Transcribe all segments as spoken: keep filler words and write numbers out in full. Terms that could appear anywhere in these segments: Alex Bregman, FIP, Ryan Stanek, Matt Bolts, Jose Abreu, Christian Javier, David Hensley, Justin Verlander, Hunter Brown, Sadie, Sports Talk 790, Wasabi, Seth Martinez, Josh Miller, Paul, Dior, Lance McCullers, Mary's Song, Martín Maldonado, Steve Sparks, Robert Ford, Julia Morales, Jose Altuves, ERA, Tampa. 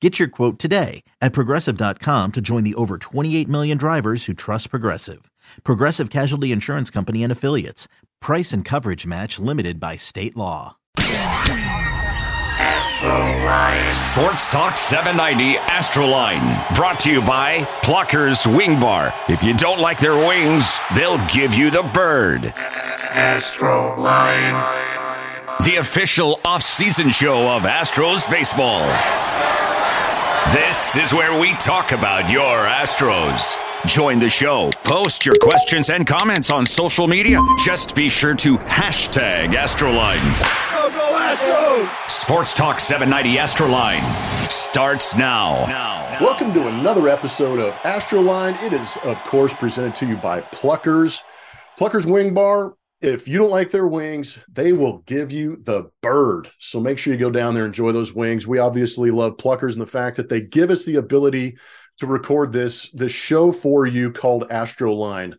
Get your quote today at Progressive dot com to join the over twenty-eight million drivers who trust Progressive. Progressive Casualty Insurance Company and Affiliates. Price and coverage match limited by state law. AstroLine. Sports Talk seven ninety AstroLine. Brought to you by Pluckers Wing Bar. If you don't like their wings, they'll give you the bird. AstroLine. The official off-season show of Astros baseball. This is where we talk about your Astros. Join the show. Post your questions and comments on social media. Just be sure to hashtag AstroLine. Go, go Astros! Sports Talk seven ninety AstroLine starts now. now. Welcome to another episode of AstroLine. It is, of course, presented to you by Pluckers. Pluckers Wing Bar. If you don't like their wings, they will give you the bird. So make sure you go down there and enjoy those wings. We obviously love Pluckers and the fact that they give us the ability to record this, this show for you called AstroLine.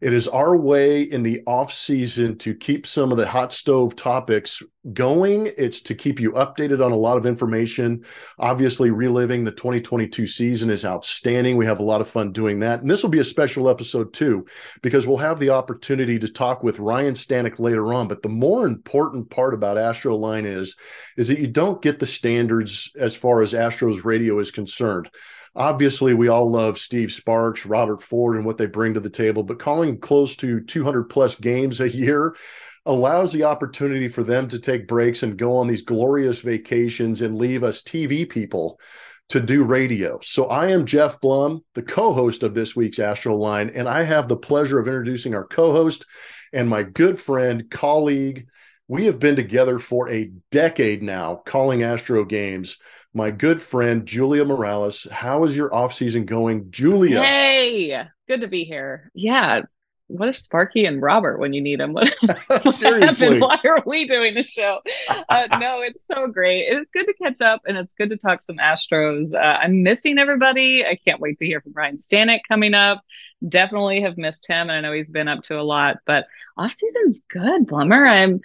It is our way in the off season to keep some of the hot stove topics going. It's to keep you updated on a lot of information. Obviously, reliving the twenty twenty-two season is outstanding. We have a lot of fun doing that. And this will be a special episode too, because we'll have the opportunity to talk with Ryan Stanek later on. But the more important part about AstroLine is, is that you don't get the standards as far as Astros radio is concerned. Obviously, we all love Steve Sparks, Robert Ford, and what they bring to the table, but calling close to two hundred plus games a year allows the opportunity for them to take breaks and go on these glorious vacations and leave us T V people to do radio. So I am Jeff Blum, the co-host of this week's AstroLine, and I have the pleasure of introducing our co-host and my good friend, colleague. We have been together for a decade now calling Astro games. My good friend, Julia Morales. How is your offseason going, Julia? Hey, good to be here. Yeah. What if Sparky and Robert, when you need them? What, what happened? Why are we doing the show? Uh, no, it's so great. It's good to catch up, and it's good to talk some Astros. Uh, I'm missing everybody. I can't wait to hear from Ryan Stanek coming up. Definitely have missed him, and I know he's been up to a lot, but offseason's good, Blummer. I'm,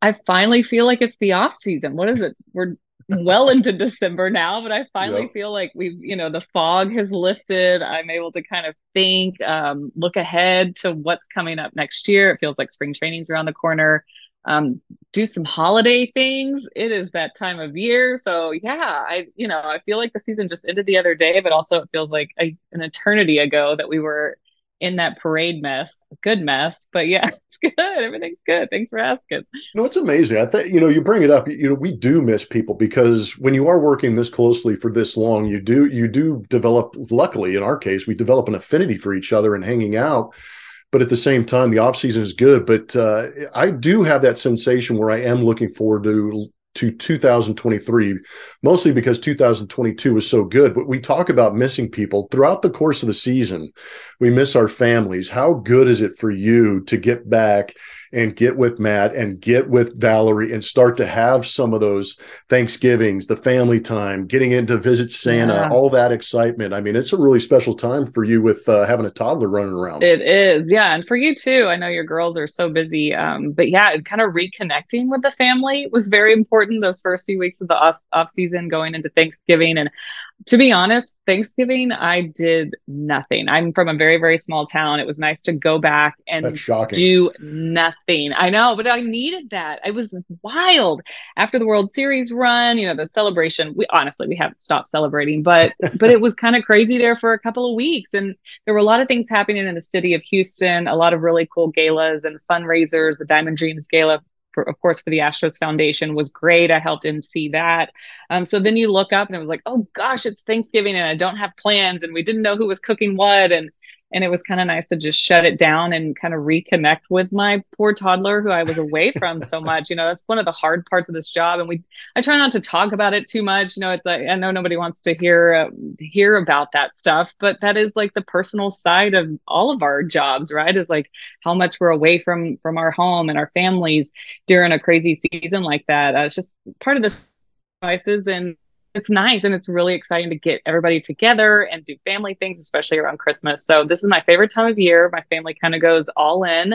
I finally feel like it's the offseason. What is it? We're well into December now, but I finally yep. feel like we've, you know, the fog has lifted. I'm able to kind of think, um, look ahead to what's coming up next year. It feels like spring training's around the corner. Um, do some holiday things. It is that time of year. So yeah, I, you know, I feel like the season just ended the other day, but also it feels like a, an eternity ago that we were in that parade mess. Good mess, but yeah, it's good. Everything's good. Thanks for asking. No, it's amazing. I think, you know, you bring it up, you know, we do miss people, because when you are working this closely for this long, you do, you do develop, luckily in our case, we develop an affinity for each other and hanging out. But at the same time, the off season is good. But uh, I do have that sensation where I am looking forward to to two thousand twenty-three, mostly because two thousand twenty-two was so good. But we talk about missing people throughout the course of the season. We miss our families. How good is it for you to get back and get with Matt and get with Valerie and start to have some of those Thanksgivings, the family time, getting in to visit Santa, yeah. all that excitement. I mean, it's a really special time for you with uh, having a toddler running around. It is. Yeah. And for you too, I know your girls are so busy, um, but yeah, kind of reconnecting with the family was very important those first few weeks of the off, off season going into Thanksgiving. And to be honest, Thanksgiving, I did nothing. I'm from a very, very small town. It was nice to go back and do nothing. I know, but I needed that. It was wild. After the World Series run, you know, the celebration, we honestly, we haven't stopped celebrating, but but it was kind of crazy there for a couple of weeks. And there were a lot of things happening in the city of Houston, a lot of really cool galas and fundraisers. The Diamond Dreams Gala, For, of course, for the Astros Foundation, was great. I helped emcee that. Um, so then you look up and it was like, oh gosh, it's Thanksgiving and I don't have plans. And we didn't know who was cooking what. And And it was kind of nice to just shut it down and kind of reconnect with my poor toddler who I was away from so much. You know, that's one of the hard parts of this job. And we, I try not to talk about it too much. You know, it's like, I know nobody wants to hear, uh, hear about that stuff, but that is like the personal side of all of our jobs, right? Is like how much we're away from, from our home and our families during a crazy season like that. Uh, it's just part of the crisis, and it's nice, and it's really exciting to get everybody together and do family things, especially around Christmas. So this is my favorite time of year. My family kind of goes all in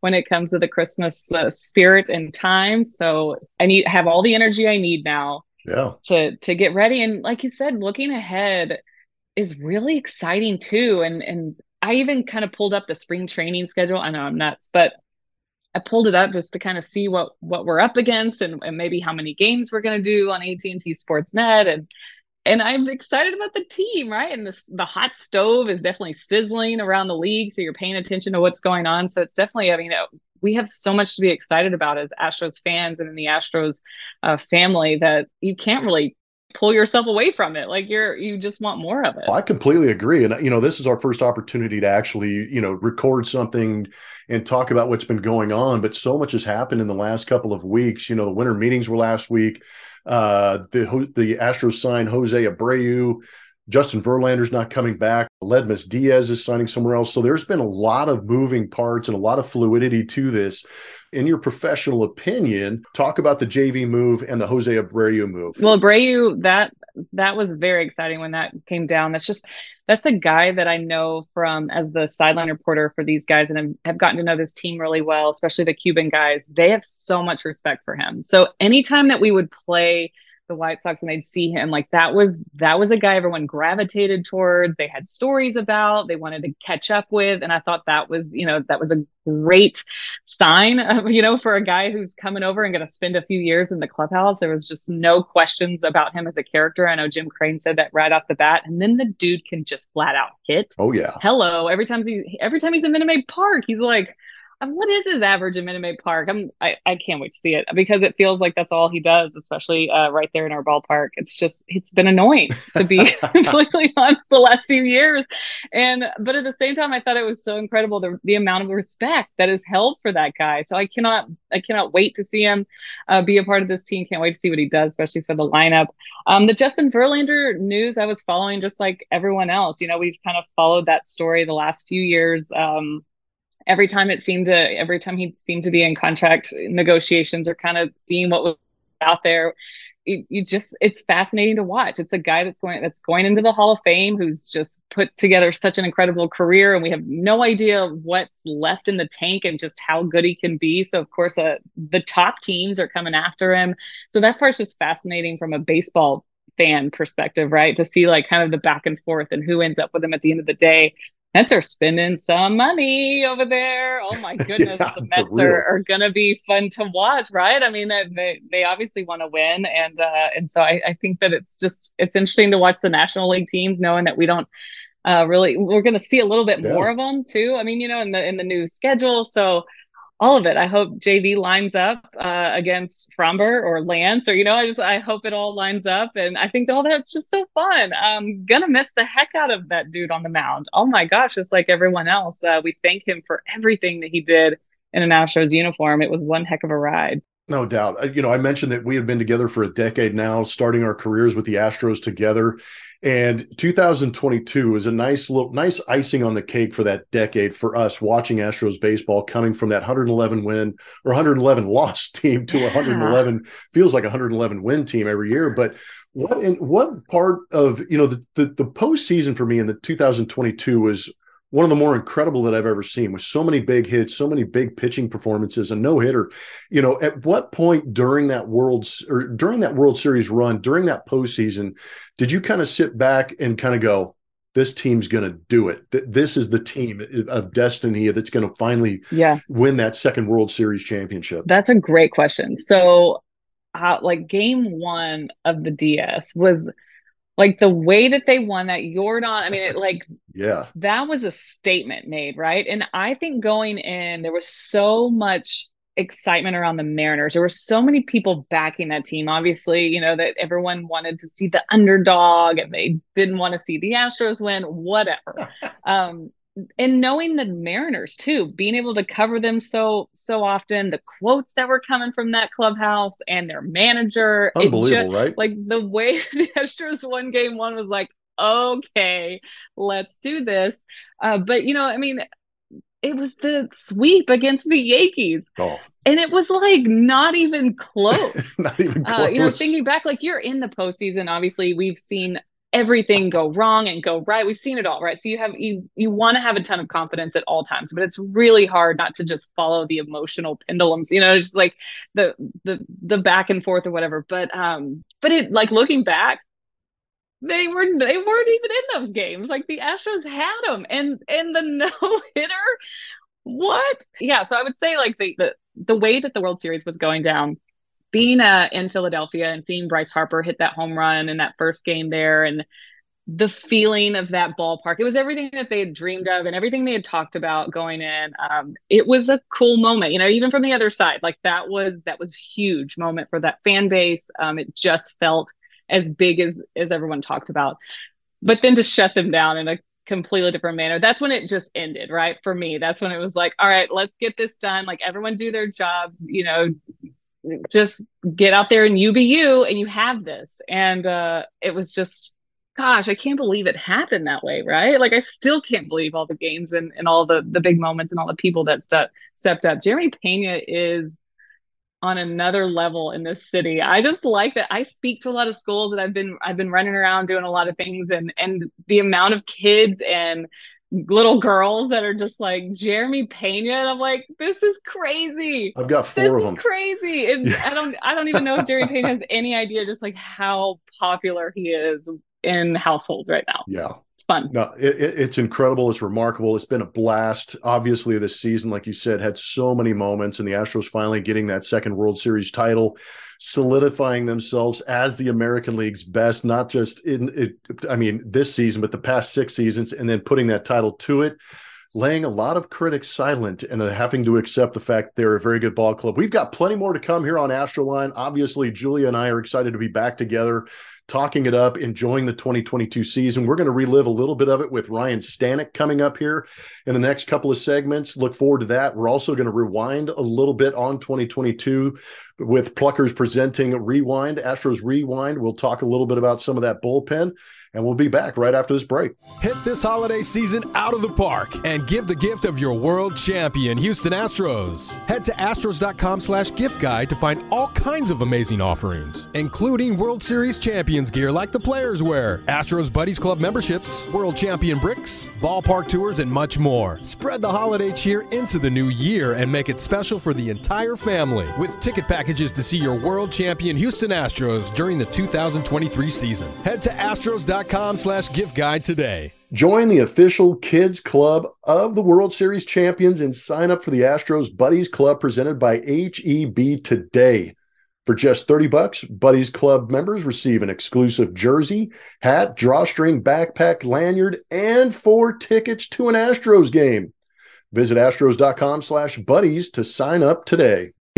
when it comes to the Christmas uh, spirit and time. So I need have all the energy I need now yeah. to to get ready. And like you said, looking ahead is really exciting too. And and I even kind of pulled up the spring training schedule. I know I'm nuts, but I pulled it up just to kind of see what, what we're up against and, and maybe how many games we're going to do on A T and T Sportsnet. And and I'm excited about the team, right? And this, the hot stove is definitely sizzling around the league, so you're paying attention to what's going on. So it's definitely, I mean, we have so much to be excited about as Astros fans and in the Astros uh, family that you can't really pull yourself away from it. Like you're, you just want more of it. Well, I completely agree. And, you know, this is our first opportunity to actually, you know, record something and talk about what's been going on, but so much has happened in the last couple of weeks. You know, the winter meetings were last week, uh, the, the Astros signed Jose Abreu, Justin Verlander's not coming back. Ledmus Diaz is signing somewhere else. So there's been a lot of moving parts and a lot of fluidity to this. In your professional opinion, talk about the J V move and the Jose Abreu move. Well, Abreu, that that was very exciting when that came down. That's just that's a guy that I know from as the sideline reporter for these guys, and I've, have gotten to know this team really well, especially the Cuban guys. They have so much respect for him. So anytime that we would play the White Sox and they'd see him, like that was that was a guy everyone gravitated towards. They had stories about, they wanted to catch up with, and I thought that was, you know, that was a great sign of, you know, for a guy who's coming over and going to spend a few years in the clubhouse. There was just no questions about him as a character. I know Jim Crane said that right off the bat, and then the dude can just flat out hit. Oh yeah, hello. Every time he every time he's in Minute Maid Park, he's like, what is his average in Minute Maid Park? I'm, I, I can't wait to see it because it feels like that's all he does, especially uh, right there in our ballpark. It's just, it's been annoying to be completely honest the last few years. And, but at the same time, I thought it was so incredible, the, the amount of respect that is held for that guy. So I cannot, I cannot wait to see him uh, be a part of this team. Can't wait to see what he does, especially for the lineup. Um, the Justin Verlander news I was following just like everyone else. You know, we've kind of followed that story the last few years. Um, Every time it seemed to, every time he seemed to be in contract negotiations or kind of seeing what was out there, you, you just, it's fascinating to watch. It's a guy that's going, that's going into the Hall of Fame, who's just put together such an incredible career, and we have no idea what's left in the tank and just how good he can be. So of course, uh, the top teams are coming after him. So that part's just fascinating from a baseball fan perspective, right? To see like kind of the back and forth and who ends up with him at the end of the day. Mets are spending some money over there. Oh, my goodness. yeah, the Mets are, are going to be fun to watch, right? I mean, they they obviously want to win. And uh, and so I, I think that it's just it's interesting to watch the National League teams, knowing that we don't uh, really we're going to see a little bit yeah. more of them, too. I mean, you know, in the in the new schedule. So all of it. I hope J V lines up uh, against Framber or Lance, or, you know, I just I hope it all lines up. And I think all that's just so fun. I'm going to miss the heck out of that dude on the mound. Oh, my gosh. Just like everyone else. Uh, we thank him for everything that he did in an Astros uniform. It was one heck of a ride. No doubt. You know, I mentioned that we have been together for a decade now, starting our careers with the Astros together. And two thousand twenty-two is a nice little, nice icing on the cake for that decade for us watching Astros baseball, coming from that one hundred eleven win or one hundred eleven loss team to yeah. one hundred eleven, feels like one hundred eleven win team every year. But what in what part of, you know, the, the, the postseason for me in the two thousand twenty-two was one of the more incredible that I've ever seen, with so many big hits, so many big pitching performances, a no hitter. You know, at what point during that world or during that World Series run, during that postseason, did you kind of sit back and kind of go, "This team's going to do it. This is the team of destiny that's going to finally yeah. win that second World Series championship"? That's a great question. So, uh, like game one of the D S was. Like the way that they won that, Yordan, I mean, it, like, yeah, that was a statement made, right? And I think going in, there was so much excitement around the Mariners. There were so many people backing that team. Obviously, you know, that everyone wanted to see the underdog and they didn't want to see the Astros win, whatever. um, and knowing the Mariners too, being able to cover them so, so often, the quotes that were coming from that clubhouse and their manager. Unbelievable, just, right? Like the way the Astros won game one was like, okay, let's do this. Uh, but, you know, I mean, it was the sweep against the Yankees. Oh. And it was like not even close. Not even close. Uh, you know, thinking back, like you're in the postseason. Obviously, we've seen everything go wrong and go right. We've seen it all, right? So you have you you want to have a ton of confidence at all times, but it's really hard not to just follow the emotional pendulums, you know, just like the the the back and forth or whatever. But um, but it like looking back, They were they weren't even in those games. Like the Astros had them, and and the no hitter. What? Yeah. So I would say like the the the way that the World Series was going down, being uh, in Philadelphia and seeing Bryce Harper hit that home run in that first game there, and the feeling of that ballpark. It was everything that they had dreamed of and everything they had talked about going in. Um, it was a cool moment, you know, even from the other side. Like that was that was a huge moment for that fan base. Um, it just felt as big as, as everyone talked about, but then to shut them down in a completely different manner. That's when it just ended, right? For me, that's when it was like, all right, let's get this done. Like everyone do their jobs, you know, just get out there and you be you, and you have this. And uh, it was just, gosh, I can't believe it happened that way, right? Like I still can't believe all the games and, and all the, the big moments and all the people that st- stepped up. Jeremy Pena is on another level in this city. I just like that. I speak to a lot of schools that I've been, I've been running around doing a lot of things, and, and the amount of kids and little girls that are just like Jeremy Pena. And I'm like, this is crazy. I've got four this of them. This is crazy. And yeah. I don't, I don't even know if Jeremy Pena has any idea just like how popular he is in households right now. Yeah. It's fun. No, it, it, it's incredible. It's remarkable. It's been a blast. Obviously, this season, like you said, had so many moments, and the Astros finally getting that second World Series title, solidifying themselves as the American League's best, not just in it, I mean, this season, but the past six seasons, and then putting that title to it, laying a lot of critics silent and having to accept the fact they're a very good ball club. We've got plenty more to come here on AstroLine. Obviously, Julia and I are excited to be back together, talking it up, enjoying the twenty twenty-two season. We're going to relive a little bit of it with Ryan Stanek coming up here in the next couple of segments. Look forward to that. We're also going to rewind a little bit on twenty twenty-two with Pluckers presenting Rewind, Astros Rewind. We'll talk a little bit about some of that bullpen, and we'll be back right after this break. Hit this holiday season out of the park and give the gift of your world champion, Houston Astros. Head to astros.com slash gift guide to find all kinds of amazing offerings, including World Series champions gear like the players wear, Astros Buddies Club memberships, world champion bricks, ballpark tours, and much more. Spread the holiday cheer into the new year and make it special for the entire family with ticket packages to see your world champion Houston Astros during the two thousand twenty-three season. Head to astros.com slash gift guide today. Join the official kids club of the World Series champions and sign up for the Astros Buddies Club presented by H E B today. For just thirty bucks, Buddies Club members receive an exclusive jersey, hat, drawstring, backpack, lanyard, and four tickets to an Astros game. Visit astros.com slash buddies to sign up today.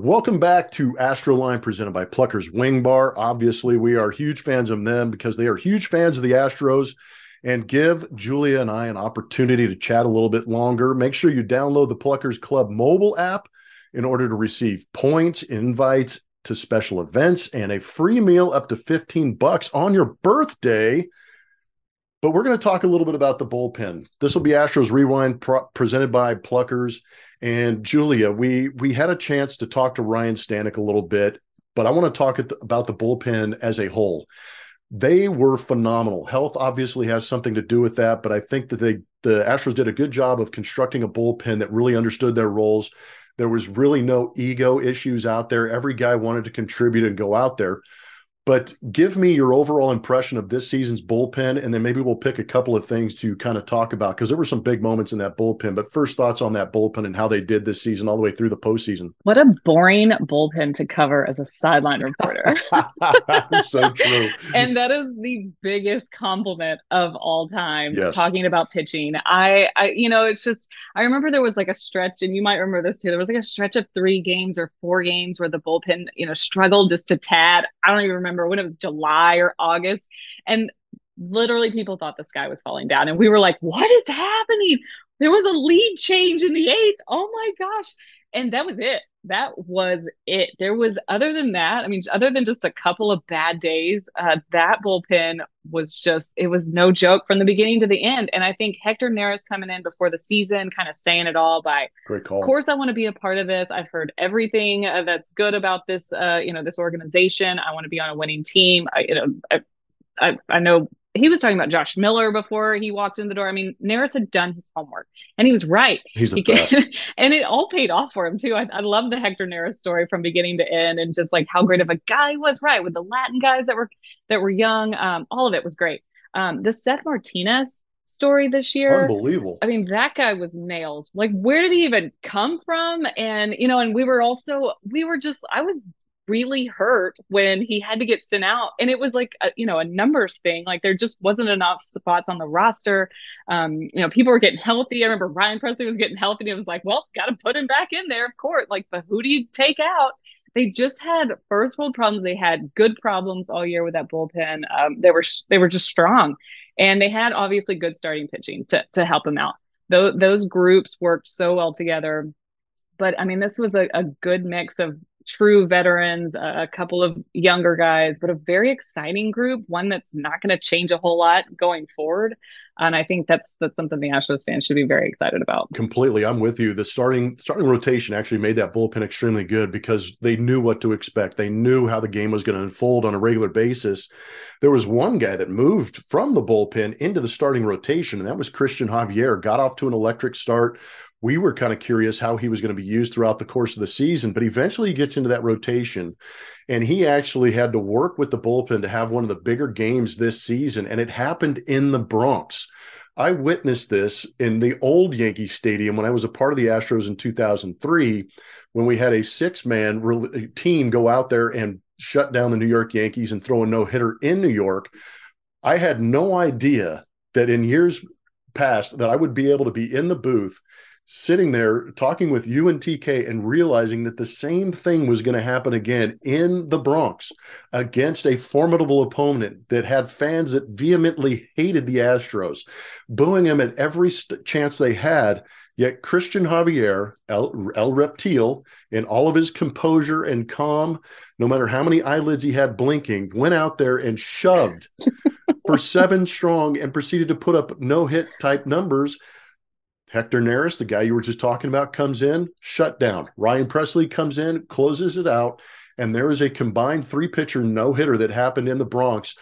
Welcome back to AstroLine presented by Pluckers Wing Bar. Obviously, we are huge fans of them because they are huge fans of the Astros and give Julia and I an opportunity to chat a little bit longer. Make sure you download the Pluckers Club mobile app in order to receive points, invites to special events, and a free meal up to fifteen bucks on your birthday. But we're going to talk a little bit about the bullpen. This will be Astros Rewind pro- presented by Pluckers. And Julia, we we had a chance to talk to Ryan Stanek a little bit, but I want to talk at the, about the bullpen as a whole. They were phenomenal. Health obviously has something to do with that, but I think that they the Astros did a good job of constructing a bullpen that really understood their roles. There was really no ego issues out there. Every guy wanted to contribute and go out there. But give me your overall impression of this season's bullpen, and then maybe we'll pick a couple of things to kind of talk about, because there were some big moments in that bullpen. But first thoughts on that bullpen and how they did this season all the way through the postseason. What a boring bullpen to cover as a sideline reporter. So true. And that is the biggest compliment of all time, yes. Talking about pitching. I, I, you know, it's just, I remember there was like a stretch, and you might remember this too, there was like a stretch of three games or four games where the bullpen, you know, struggled just a tad. I don't even remember. When it was July or August, and literally people thought the sky was falling down, and we were like, what is happening? There was a lead change in the eighth. Oh my gosh. And that was it. That was it. There was, other than that, I mean, other than just a couple of bad days, uh, that bullpen was just, it was no joke from the beginning to the end. And I think Hector Neris coming in before the season, kind of saying it all by, of course, I want to be a part of this. I've heard everything that's good about this, uh, you know, this organization. I want to be on a winning team. I, you know, I, I, I know he was talking about Josh Miller before he walked in the door. I mean, Neris had done his homework, and he was right. He's he came, and it all paid off for him too. I, I love the Hector Neris story from beginning to end, and just like how great of a guy he was, right? With the Latin guys that were, that were young. Um, all of it was great. Um, the Seth Martinez story this year. Unbelievable. I mean, that guy was nails. Like, where did he even come from? And, you know, and we were also, we were just, I was really hurt when he had to get sent out, and it was like a, you know, a numbers thing. Like, there just wasn't enough spots on the roster. Um, you know, people were getting healthy. I remember Ryan Pressley was getting healthy, and it was like, well, got to put him back in there, of course. Like, but who do you take out? They just had first world problems. They had good problems all year with that bullpen. Um, they were they were just strong, and they had obviously good starting pitching to to help them out. Those those groups worked so well together. But I mean, this was a, a good mix of true veterans, a couple of younger guys, but a very exciting group, one that's not going to change a whole lot going forward. And I think that's that's something the Astros fans should be very excited about. Completely. I'm with you. The starting starting rotation actually made that bullpen extremely good, because they knew what to expect. They knew how the game was going to unfold on a regular basis. There was one guy that moved from the bullpen into the starting rotation, and that was Christian Javier. Got off to an electric start. We were kind of curious how he was going to be used throughout the course of the season, but eventually he gets into that rotation, and he actually had to work with the bullpen to have one of the bigger games this season, and it happened in the Bronx. I witnessed this in the old Yankee Stadium when I was a part of the Astros in two thousand three, when we had a six-man re- team go out there and shut down the New York Yankees and throw a no-hitter in New York. I had no idea that in years past that I would be able to be in the booth sitting there talking with you and T K and realizing that the same thing was going to happen again in the Bronx against a formidable opponent that had fans that vehemently hated the Astros, booing them at every st- chance they had. Yet Christian Javier, El, El Reptil, in all of his composure and calm, no matter how many eyelids he had blinking, went out there and shoved for seven strong and proceeded to put up no-hit type numbers. Hector Neris, the guy you were just talking about, comes in, shut down. Ryan Pressley comes in, closes it out, and there is a combined three-pitcher no-hitter that happened in the Bronx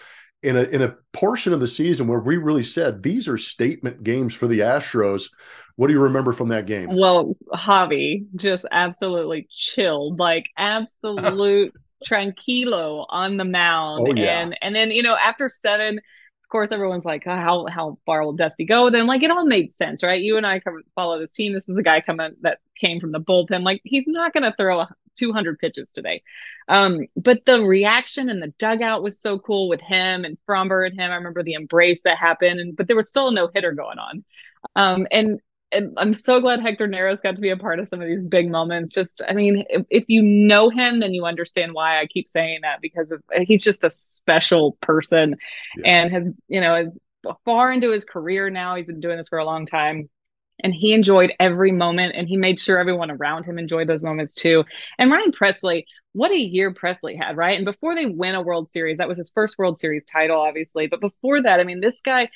in a in a portion of the season where we really said, these are statement games for the Astros. What do you remember from that game? Well, Javi just absolutely chilled, like absolute tranquilo on the mound. Oh, yeah. And, and then, you know, after seven – of course, everyone's like, oh, how how far will Dusty go? Then, like, it all made sense, right? You and I cover, follow this team. This is a guy coming that came from the bullpen. Like, he's not going to throw two hundred pitches today. Um, but the reaction in the dugout was so cool with him and Framber and him. I remember the embrace that happened, and but there was still a no-hitter going on. Um, and, and I'm so glad Hector Neris got to be a part of some of these big moments. Just, I mean, if, if you know him, then you understand why I keep saying that, because of, he's just a special person. Yeah. And has, you know, is far into his career now. He's been doing this for a long time, and he enjoyed every moment, and he made sure everyone around him enjoyed those moments too. And Ryan Pressley, what a year Pressley had, right? And before they win a World Series, that was his first World Series title, obviously. But before that, I mean, this guy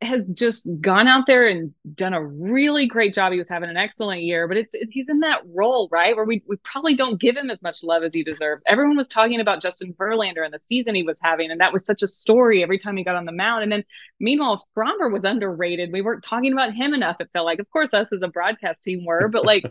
has just gone out there and done a really great job. He was having an excellent year, but it's it, he's in that role, right, where we, we probably don't give him as much love as he deserves. Everyone was talking about Justin Verlander and the season he was having, and that was such a story every time he got on the mound. And then, meanwhile, Framber was underrated. We weren't talking about him enough, it felt like. Of course, us as a broadcast team were, but, like,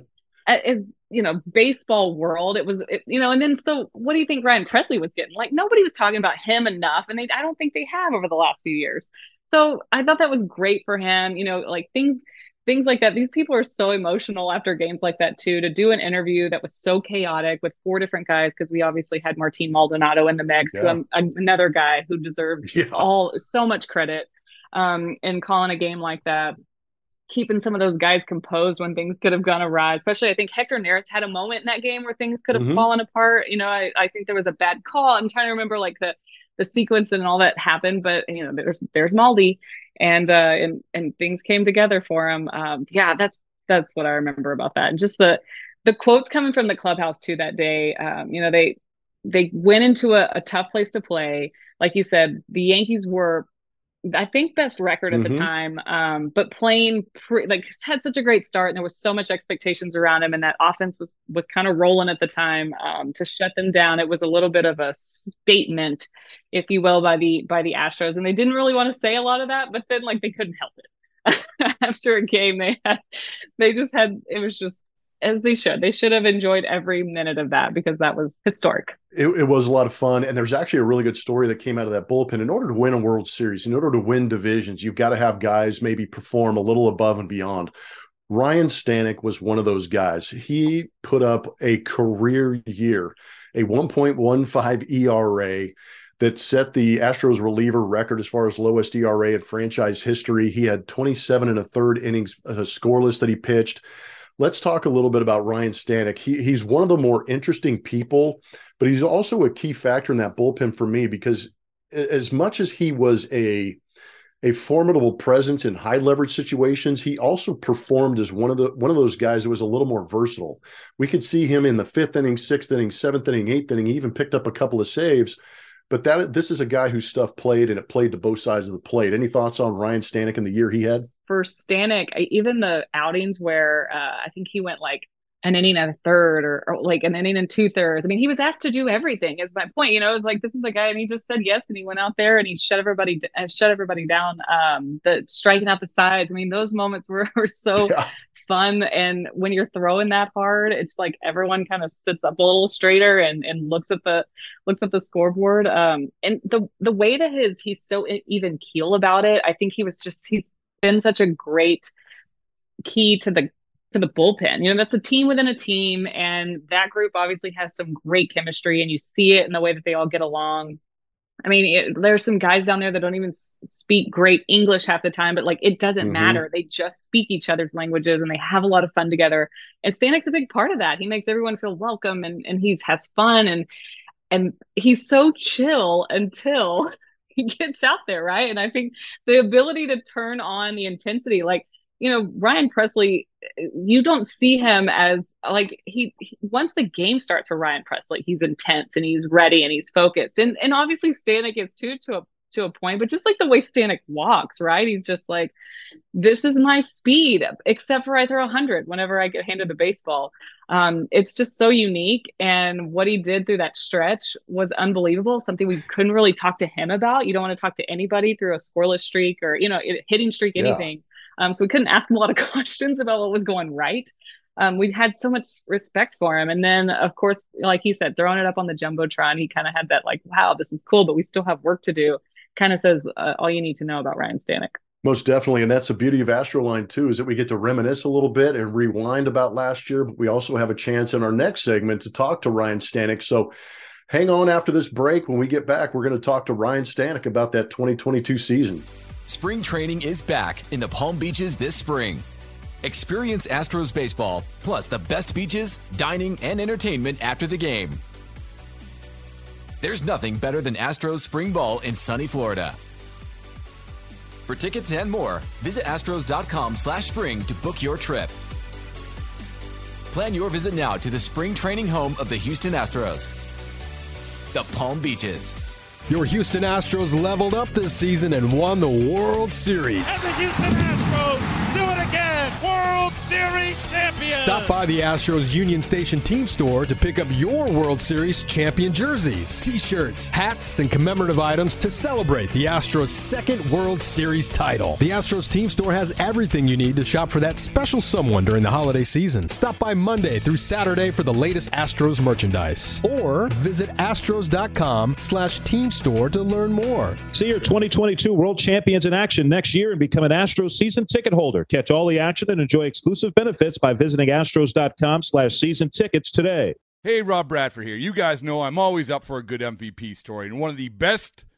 as you know, baseball world, it was, it, you know, and then, so what do you think Ryan Pressley was getting? Like, nobody was talking about him enough. And they, I don't think they have over the last few years. So I thought that was great for him. You know, like things, things like that. These people are so emotional after games like that too, to do an interview that was so chaotic with four different guys. Cause we obviously had Martín Maldonado in the mix, yeah. who I'm, another guy who deserves yeah. all so much credit um, in calling a game like that. Keeping some of those guys composed when things could have gone awry, especially I think Hector Neris had a moment in that game where things could have mm-hmm. fallen apart. You know, I, I think there was a bad call. I'm trying to remember like the, the sequence and all that happened, but you know, there's, there's Maldi and, uh, and, and things came together for him. Um, yeah, that's, that's what I remember about that. And just the, the quotes coming from the clubhouse too that day. Um, you know, they, they went into a, a tough place to play. Like you said, the Yankees were, I think, best record at mm-hmm. the time, um, but playing pre- like had such a great start, and there was so much expectations around him, and that offense was was kind of rolling at the time. Um, to shut them down, it was a little bit of a statement, if you will, by the by the Astros, and they didn't really want to say a lot of that, but then like they couldn't help it. After a game, they had they just had it was just. As they should. They should have enjoyed every minute of that because that was historic. It, it was a lot of fun. And there's actually a really good story that came out of that bullpen. In order to win a World Series, in order to win divisions, you've got to have guys maybe perform a little above and beyond. Ryan Stanek was one of those guys. He put up a career year, a one point one five E R A that set the Astros reliever record as far as lowest E R A in franchise history. He had twenty-seven and a third innings uh, scoreless that he pitched. Let's talk a little bit about Ryan Stanek. He, he's one of the more interesting people, but he's also a key factor in that bullpen for me because as much as he was a, a formidable presence in high leverage situations, he also performed as one of the one of those guys who was a little more versatile. We could see him in the fifth inning, sixth inning, seventh inning, eighth inning. He even picked up a couple of saves. But that this is a guy whose stuff played, and it played to both sides of the plate. Any thoughts on Ryan Stanek and the year he had? For Stanek, I, even the outings where uh, I think he went like an inning and a third or, or like an inning and two thirds. I mean, he was asked to do everything is my point. You know, it's like this is the guy, and he just said yes, and he went out there and he shut everybody uh, shut everybody down. Um, the striking out the sides. I mean, those moments were, were so yeah. fun. And when you're throwing that hard, it's like everyone kind of sits up a little straighter and, and looks at the looks at the scoreboard. Um, and the the way that his he's so even keel about it. I think he was just he's been such a great key to the to the bullpen. You know, that's a team within a team, and that group obviously has some great chemistry, and you see it in the way that they all get along. I mean, it, there's some guys down there that don't even speak great English half the time, but like, it doesn't mm-hmm. matter. They just speak each other's languages and they have a lot of fun together. And Stanek's a big part of that. He makes everyone feel welcome, and, and he has fun, and, and he's so chill until he gets out there. Right. And I think the ability to turn on the intensity, like, you know, Ryan Pressley, you don't see him as like he, he once the game starts for Ryan Pressley, he's intense and he's ready and he's focused. And and obviously Stanek is too to a to a point, but just like the way Stanek walks, right? He's just like, this is my speed, except for I throw a hundred whenever I get handed the baseball. Um, it's just so unique. And what he did through that stretch was unbelievable. Something we couldn't really talk to him about. You don't want to talk to anybody through a scoreless streak or, you know, hitting streak, anything. Yeah. Um, so we couldn't ask him a lot of questions about what was going right. Um, we had so much respect for him. And then, of course, like he said, throwing it up on the Jumbotron, he kind of had that like, wow, this is cool, but we still have work to do. Kind of says uh, all you need to know about Ryan Stanek. Most definitely. And that's the beauty of AstroLine, too, is that we get to reminisce a little bit and rewind about last year. But we also have a chance in our next segment to talk to Ryan Stanek. So hang on after this break. When we get back, we're going to talk to Ryan Stanek about that twenty twenty-two season. Spring training is back in the Palm Beaches this spring. Experience Astros baseball, plus the best beaches, dining, and entertainment after the game. There's nothing better than Astros spring ball in sunny Florida. For tickets and more, visit astros.com slash spring to book your trip. Plan your visit now to the spring training home of the Houston Astros, the Palm Beaches. Your Houston Astros leveled up this season and won the World Series. And the Houston Astros do it again. World Series. Series champion. Stop by the Astros Union Station team store to pick up your World Series champion jerseys, t-shirts, hats, and commemorative items to celebrate the Astros' second World Series title. The Astros team store has everything you need to shop for that special someone during the holiday season. Stop by Monday through Saturday for the latest Astros merchandise, or visit astros.com slash team store to learn more. See your twenty twenty-two World Champions in action next year and become an Astros season ticket holder. Catch all the action and enjoy exclusive benefits by visiting astros.com slash season tickets today. Hey, Rob Bradford here. You guys know I'm always up for a good M V P story, and one of the best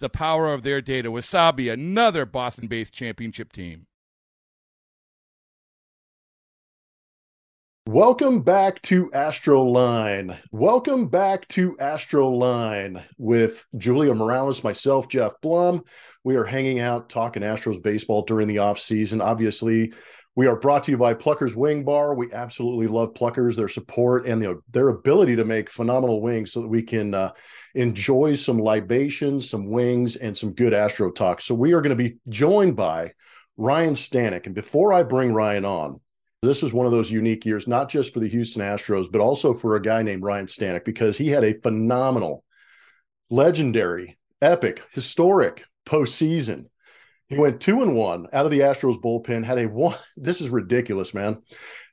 the power of their data. Wasabi, another Boston-based championship team. Welcome back to AstroLine. Welcome back to AstroLine with Julia Morales, myself, Jeff Blum. We are hanging out, talking Astros baseball during the offseason. Obviously, we are brought to you by Pluckers Wing Bar. We absolutely love Pluckers, their support, and the, their ability to make phenomenal wings so that we can uh, enjoy some libations, some wings, and some good Astro talk. So we are going to be joined by Ryan Stanek. And before I bring Ryan on, this is one of those unique years, not just for the Houston Astros, but also for a guy named Ryan Stanek, because he had a phenomenal, legendary, epic, historic postseason. He went two and one out of the Astros bullpen, had a one. This is ridiculous, man.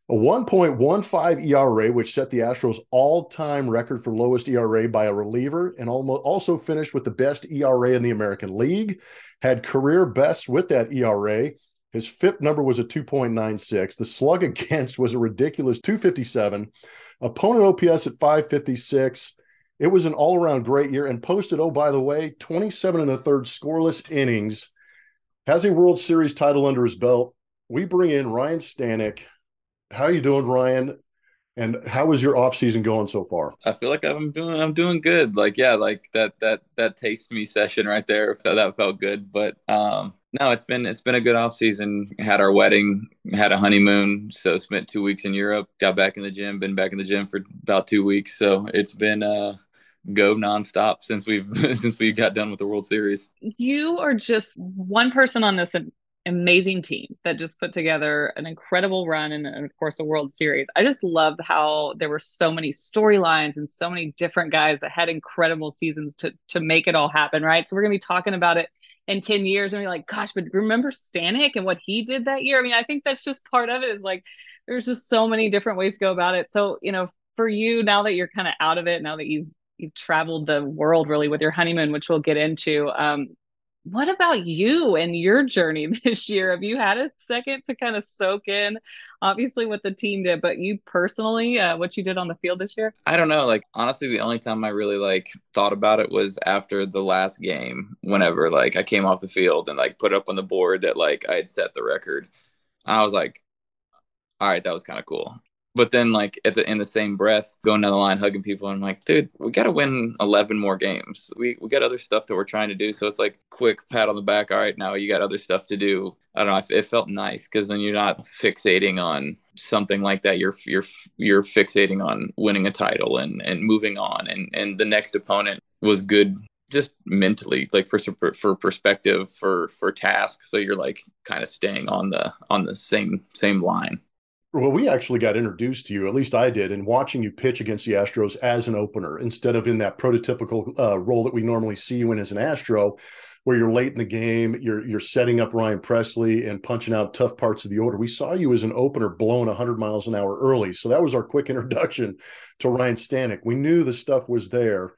A one point one five E R A, which set the Astros all-time record for lowest E R A by a reliever, and almost also finished with the best E R A in the American League, had career best with that E R A. His F I P number was a two point nine six. The slug against was a ridiculous two fifty-seven. Opponent O P S at five fifty-six. It was an all-around great year, and posted, oh, by the way, twenty-seven and a third scoreless innings. Has a World Series title under his belt. We bring in Ryan Stanek. How are you doing, Ryan? And how is your offseason going so far? I feel like I'm doing I'm doing good. Like, yeah, like that that that taste me session right there. That, that felt good. But um, no, it's been it's been a good offseason. Had our wedding, had a honeymoon, so spent two weeks in Europe, got back in the gym, been back in the gym for about two weeks. So it's been uh go nonstop since we've since we got done with the World Series. You are just one person on this amazing team that just put together an incredible run and, and of course, a World Series. I just love how there were so many storylines and so many different guys that had incredible seasons to to make it all happen, right? So we're gonna be talking about it in ten years and be like, gosh, but remember Stanek and what he did that year? I mean, I think that's just part of it, is like there's just so many different ways to go about it. So, you know, for you, now that you're kind of out of it, now that you've You've traveled the world really with your honeymoon, which we'll get into. Um, what about you and your journey this year? Have you had a second to kind of soak in, obviously, what the team did, but you personally, uh, what you did on the field this year? I don't know. Like, honestly, the only time I really like thought about it was after the last game, whenever like I came off the field and like put up on the board that like I had set the record. And I was like, all right, that was kind of cool. But then, like, at the in the same breath, going down the line, hugging people, and I'm like, dude, we got to win eleven more games. We we got other stuff that we're trying to do. So it's like quick pat on the back. All right, now you got other stuff to do. I don't know. It felt nice because then you're not fixating on something like that. You're you're you're fixating on winning a title and, and moving on. And, and the next opponent was good just mentally, like for for perspective, for for tasks. So you're like kind of staying on the on the same same line. Well, we actually got introduced to you, at least I did, in watching you pitch against the Astros as an opener instead of in that prototypical uh, role that we normally see you in as an Astro. where you're late in the game, you're you're setting up Ryan Pressley and punching out tough parts of the order. We saw you as an opener blowing one hundred miles an hour early. So that was our quick introduction to Ryan Stanek. We knew the stuff was there.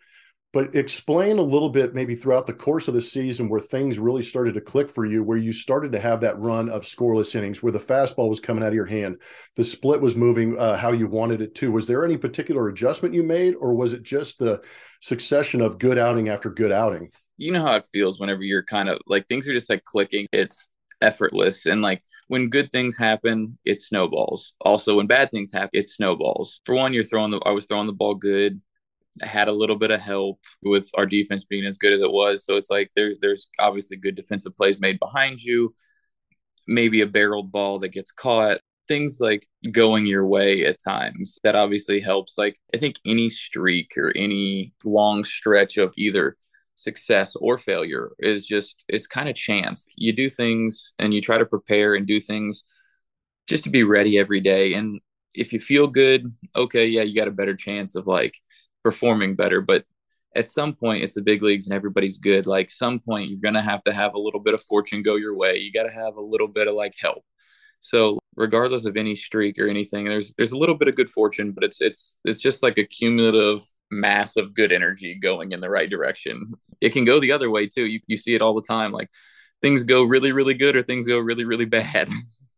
But explain a little bit maybe throughout the course of the season where things really started to click for you, where you started to have that run of scoreless innings, where the fastball was coming out of your hand, the split was moving uh, how you wanted it to. Was there any particular adjustment you made, or was it just the succession of good outing after good outing? You know how it feels whenever you're kind of like things are just like clicking. It's effortless. And like when good things happen, it snowballs. Also, when bad things happen, it snowballs. For one, you're throwing the I was throwing the ball good. Had a little bit of help with our defense being as good as it was. So it's like there's there's obviously good defensive plays made behind you, maybe a barreled ball that gets caught, things like going your way at times. That obviously helps. Like I think any streak or any long stretch of either success or failure is just, it's kind of chance. You do things and you try to prepare and do things just to be ready every day. And if you feel good, okay, yeah, you got a better chance of like, performing better. But at some point, it's the big leagues and everybody's good. Like some point, you're going to have to have a little bit of fortune go your way. You got to have a little bit of like help. So regardless of any streak or anything, there's there's a little bit of good fortune, but it's it's it's just like a cumulative mass of good energy going in the right direction. It can go the other way, too. You, you see it all the time. Like things go really, really good or things go really, really bad.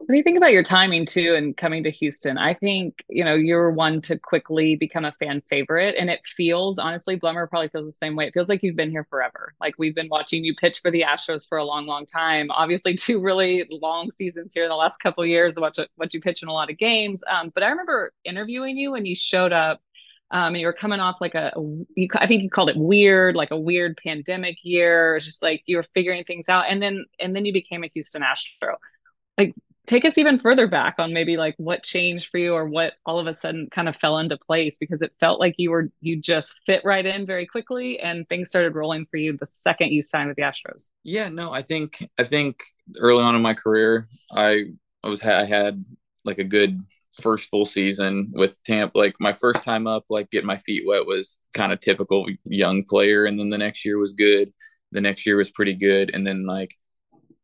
When you think about your timing, too, and coming to Houston, I think, you know, you're one to quickly become a fan favorite. And it feels, honestly, Blummer probably feels the same way. It feels like you've been here forever. Like we've been watching you pitch for the Astros for a long, long time. Obviously, two really long seasons here in the last couple of years, watch what you pitch in a lot of games. Um, but I remember interviewing you when you showed up. Um, and you were coming off like a, you, I think you called it weird, like a weird pandemic year. It's just like you were figuring things out. And then, and then you became a Houston Astro. Like, take us even further back on maybe like what changed for you or what all of a sudden kind of fell into place, because it felt like you were, you just fit right in very quickly and things started rolling for you the second you signed with the Astros. Yeah, no, I think, I think early on in my career, I, I was, I had like a good first full season with Tampa. Like my first time up, like getting my feet wet was kind of typical young player. And then the next year was good. The next year was pretty good. And then like,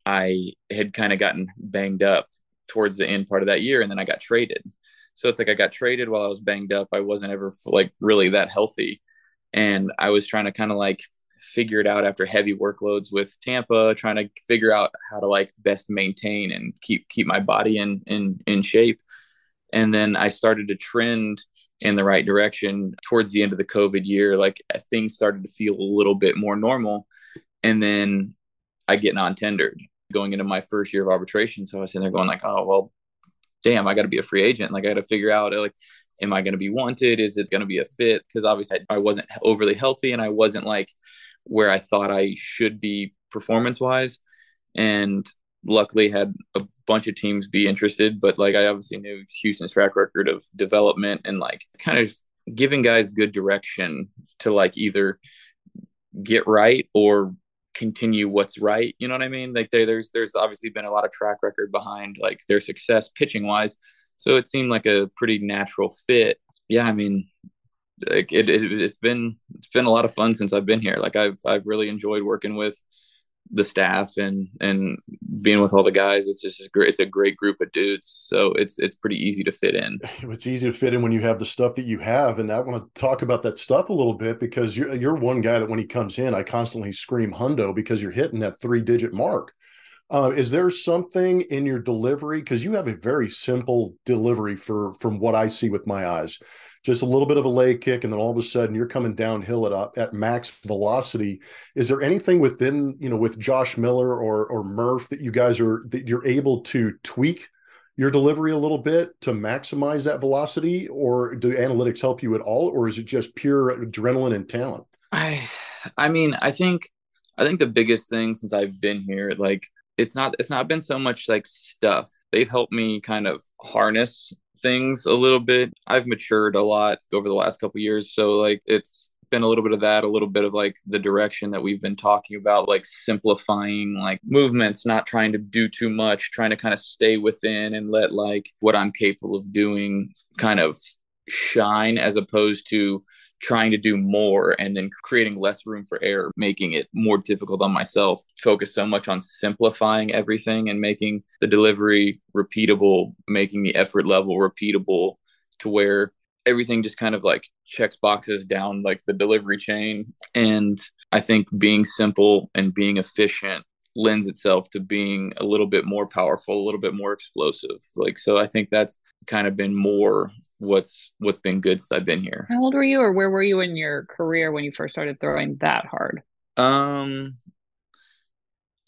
I had kind of gotten banged up towards the end part of that year, and then I got traded. So it's like I got traded while I was banged up. I wasn't ever like really that healthy. And I was trying to kind of like figure it out after heavy workloads with Tampa, trying to figure out how to like best maintain and keep keep my body in in, in shape. And then I started to trend in the right direction towards the end of the COVID year. Like things started to feel a little bit more normal. And then I get non-tendered going into my first year of arbitration. So I was sitting there going like, oh, well, damn, I got to be a free agent. Like I got to figure out, like, am I going to be wanted? Is it going to be a fit? Because obviously I wasn't overly healthy and I wasn't like where I thought I should be performance wise. And luckily had a bunch of teams be interested. But like, I obviously knew Houston's track record of development and like kind of giving guys good direction to like either get right or continue what's right. You know what I mean? Like they, there's there's obviously been a lot of track record behind like their success pitching wise. So it seemed like a pretty natural fit. Yeah, I mean, like it, it it's been it's been a lot of fun since I've been here. Like I've I've really enjoyed working with the staff and and being with all the guys. It's just great. It's a great group of dudes. So it's it's pretty easy to fit in. It's easy to fit in when you have the stuff that you have. And I want to talk about that stuff a little bit, because you're you're one guy that when he comes in, I constantly scream hundo because you're hitting that three digit mark. Uh, is there something in your delivery? Because you have a very simple delivery for from what I see with my eyes. Just a little bit of a leg kick, and then all of a sudden you're coming downhill at at max velocity. Is there anything within, you know, with Josh Miller or or Murph that you guys are that you're able to tweak your delivery a little bit to maximize that velocity, or do analytics help you at all, or is it just pure adrenaline and talent? I, I mean, I think, I think the biggest thing since I've been here, like it's not it's not been so much like stuff. They've helped me kind of harness things a little bit. I've matured a lot over the last couple of years. So like it's been a little bit of that, a little bit of like the direction that we've been talking about, like simplifying like movements, not trying to do too much, trying to kind of stay within and let like what I'm capable of doing kind of shine as opposed to trying to do more and then creating less room for error, making it more difficult on myself. Focus so much on simplifying everything and making the delivery repeatable, making the effort level repeatable to where everything just kind of like checks boxes down like the delivery chain. And I think being simple and being efficient lends itself to being a little bit more powerful, a little bit more explosive. Like, so I think that's kind of been more what's what's been good since I've been here. How old were you, or where were you in your career when you first started throwing that hard? Um,